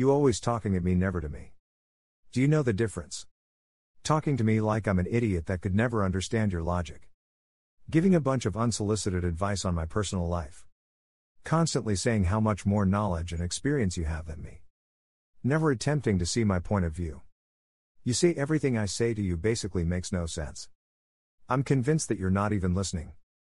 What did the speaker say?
You always talking at me, never to me. Do you know the difference? Talking to me like I'm an idiot that could never understand your logic. Giving a bunch of unsolicited advice on my personal life. Constantly saying how much more knowledge and experience you have than me. Never attempting to see my point of view. You say everything I say to you basically makes no sense. I'm convinced that you're not even listening.